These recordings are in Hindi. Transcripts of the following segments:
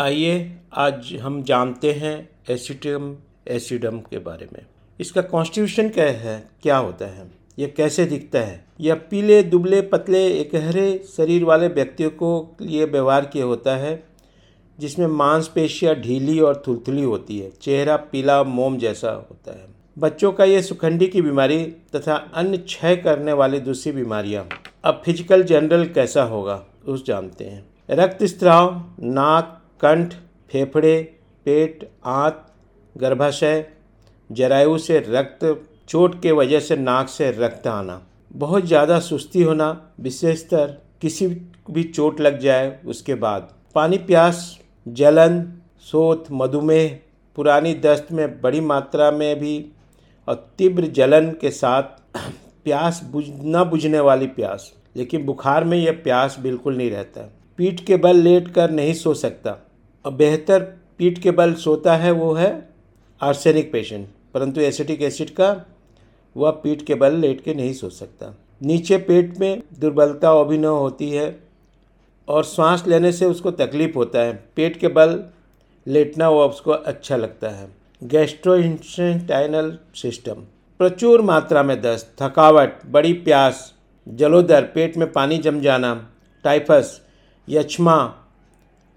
आइए आज हम जानते हैं एसिटम के बारे में। इसका कॉन्स्टिट्यूशन क्या है, क्या होता है, यह कैसे दिखता है। यह पीले दुबले पतले एकहरे शरीर वाले व्यक्तियों को लिए व्यवहार किया होता है, जिसमें मांसपेशियां ढीली और थुलथुली होती है। चेहरा पीला मोम जैसा होता है। बच्चों का ये सुखंडी की बीमारी तथा अन्य क्षय करने वाली दूसरी बीमारियाँ। अब फिजिकल जनरल कैसा होगा उस जानते हैं। रक्तस्राव नाक कंठ फेफड़े पेट आंत गर्भाशय जरायु से रक्त, चोट के वजह से नाक से रक्त आना, बहुत ज़्यादा सुस्ती होना, विशेषतर किसी भी चोट लग जाए उसके बाद, पानी प्यास जलन शोथ मधुमेह, पुरानी दस्त में बड़ी मात्रा में भी और तीव्र जलन के साथ प्यास बुझने वाली प्यास, लेकिन बुखार में यह प्यास बिल्कुल नहीं रहता। पीठ के बल लेटकर नहीं सो सकता। अब बेहतर पीठ के बल सोता है वो है आर्सेनिक पेशेंट, परंतु एसिटिक एसिड का वह पीठ के बल लेट के नहीं सो सकता। नीचे पेट में दुर्बलता अभिनय होती है और सांस लेने से उसको तकलीफ होता है। पेट के बल लेटना वह उसको अच्छा लगता है। गैस्ट्रोइंटेस्टाइनल सिस्टम, प्रचुर मात्रा में दस्त, थकावट, बड़ी प्यास, जलोदर, पेट में पानी जम जाना, टाइफस, यक्ष्मा,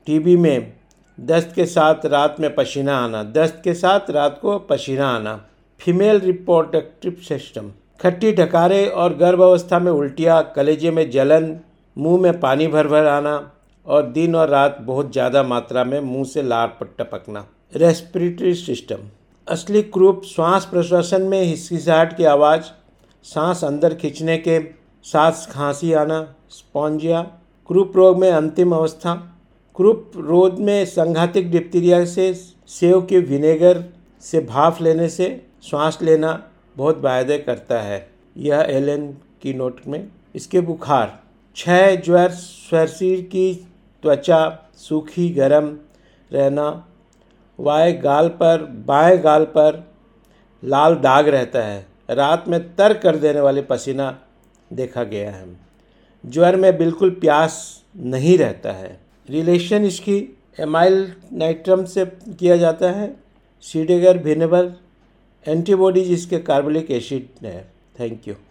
टीबी में दस्त के साथ रात में पसीना आना, दस्त के साथ रात को पसीना आना। फीमेल रिप्रोडक्टिव सिस्टम, खट्टी डकारे और गर्भ अवस्था में उल्टियाँ, कलेजे में जलन, मुंह में पानी भर आना और दिन और रात बहुत ज़्यादा मात्रा में मुंह से लार टपकना। रेस्पिरेटरी सिस्टम, असली क्रूप श्वास प्रश्वासन में हिचकिचाहट की आवाज़, सांस अंदर खींचने के साथ खांसी आना, स्पॉन्जिया। क्रूप रोग में अंतिम अवस्था, क्रूप रोग में संघातिक डिप्थीरिया से सेव के विनेगर से भाप लेने से सांस लेना बहुत बाधा करता है, यह एलन की नोट में। इसके बुखार, क्षय, ज्वर, शरीर की त्वचा सूखी गर्म रहना, बाएं गाल पर लाल दाग रहता है, रात में तर कर देने वाले पसीना देखा गया है। ज्वर में बिल्कुल प्यास नहीं रहता है। रिलेशन इसकी एमाइल नाइट्रम से किया जाता है। सीडेगर विनेबल एंटीबॉडीज इसके कार्बोलिक एसिड है। Thank you.